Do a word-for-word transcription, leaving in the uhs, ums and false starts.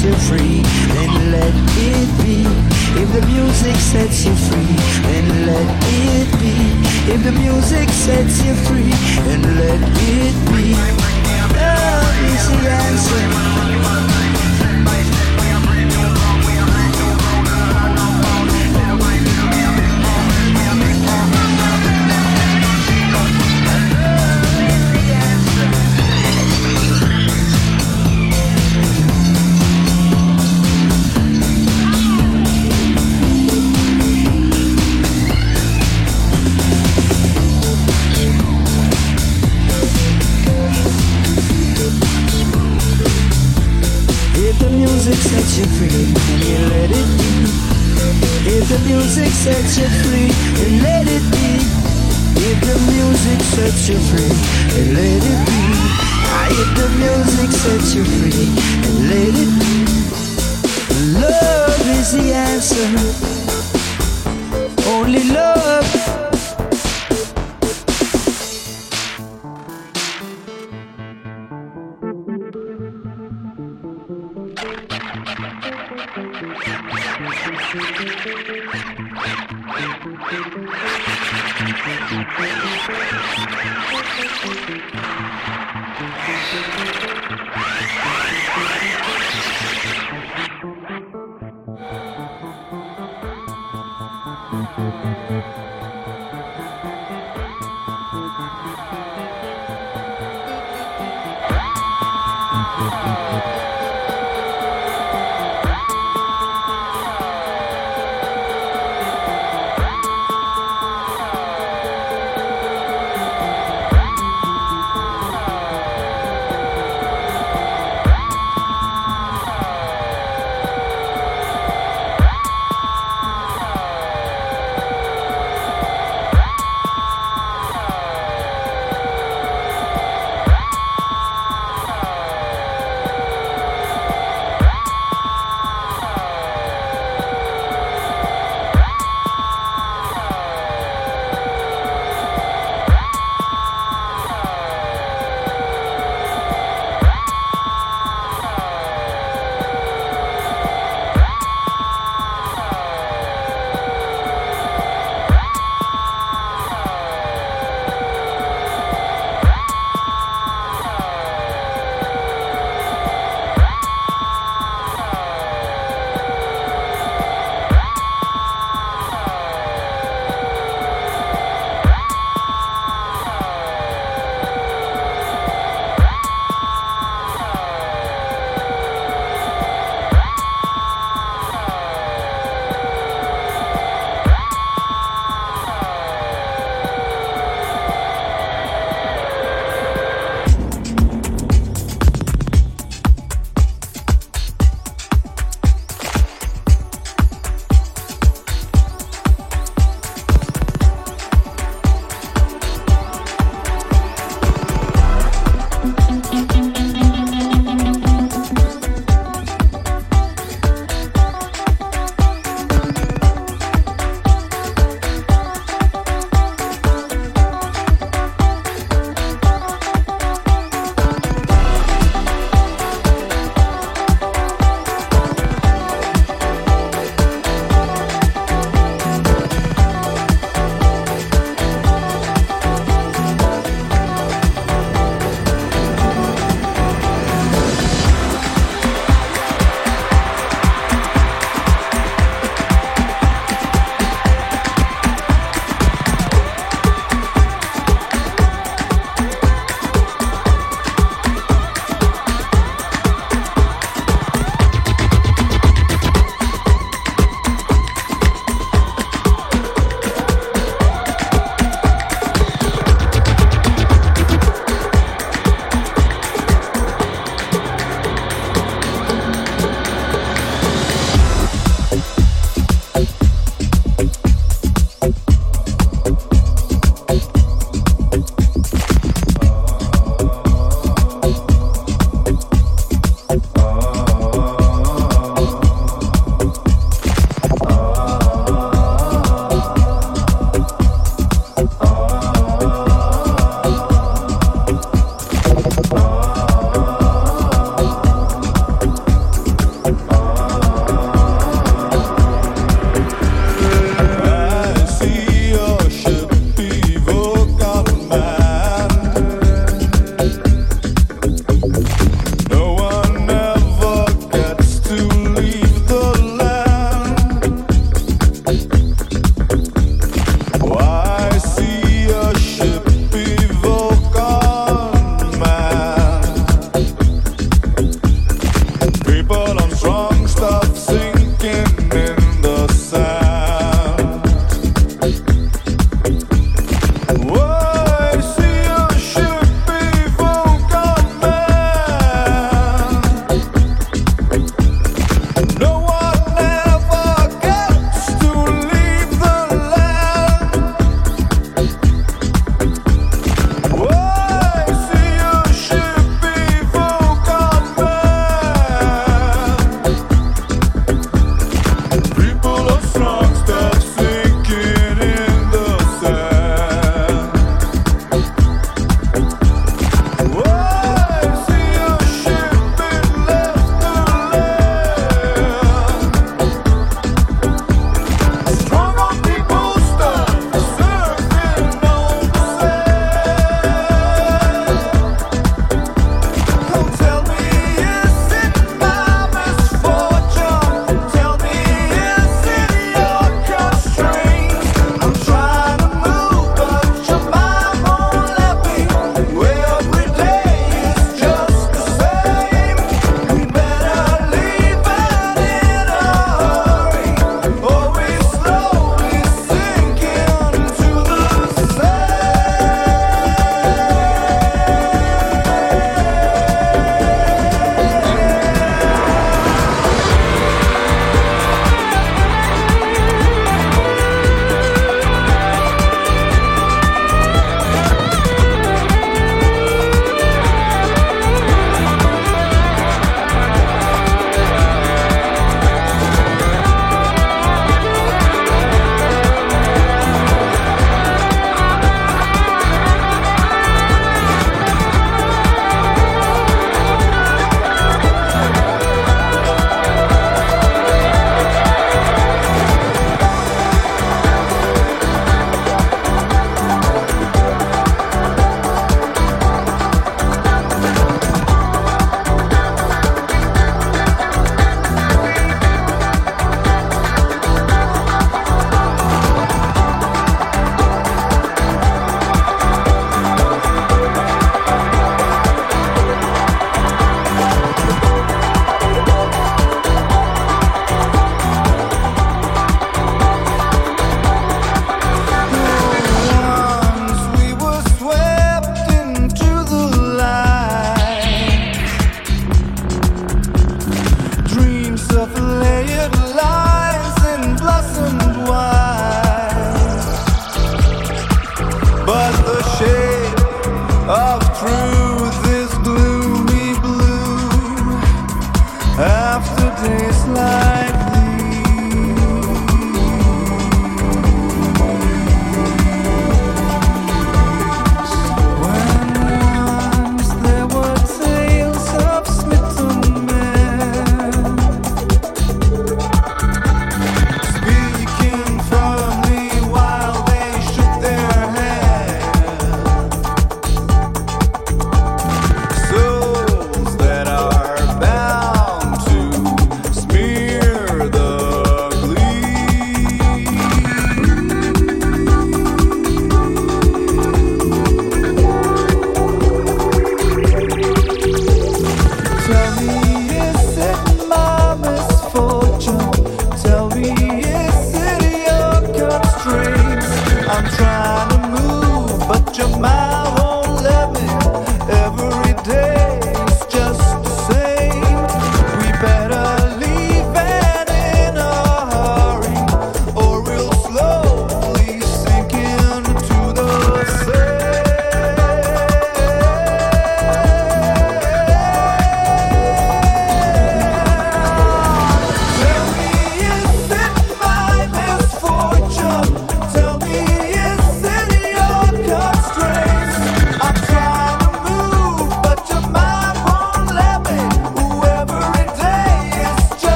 sets you free, then let it be. If the music sets you free, then let it be. If the music sets you free, then let it be. Love is the answer. Sets you free, and you let it be. If the music sets you free, and let it be. If the music sets you free, and let it be. If the music sets you free, and let it be. Love is the answer. Only love. Thank you.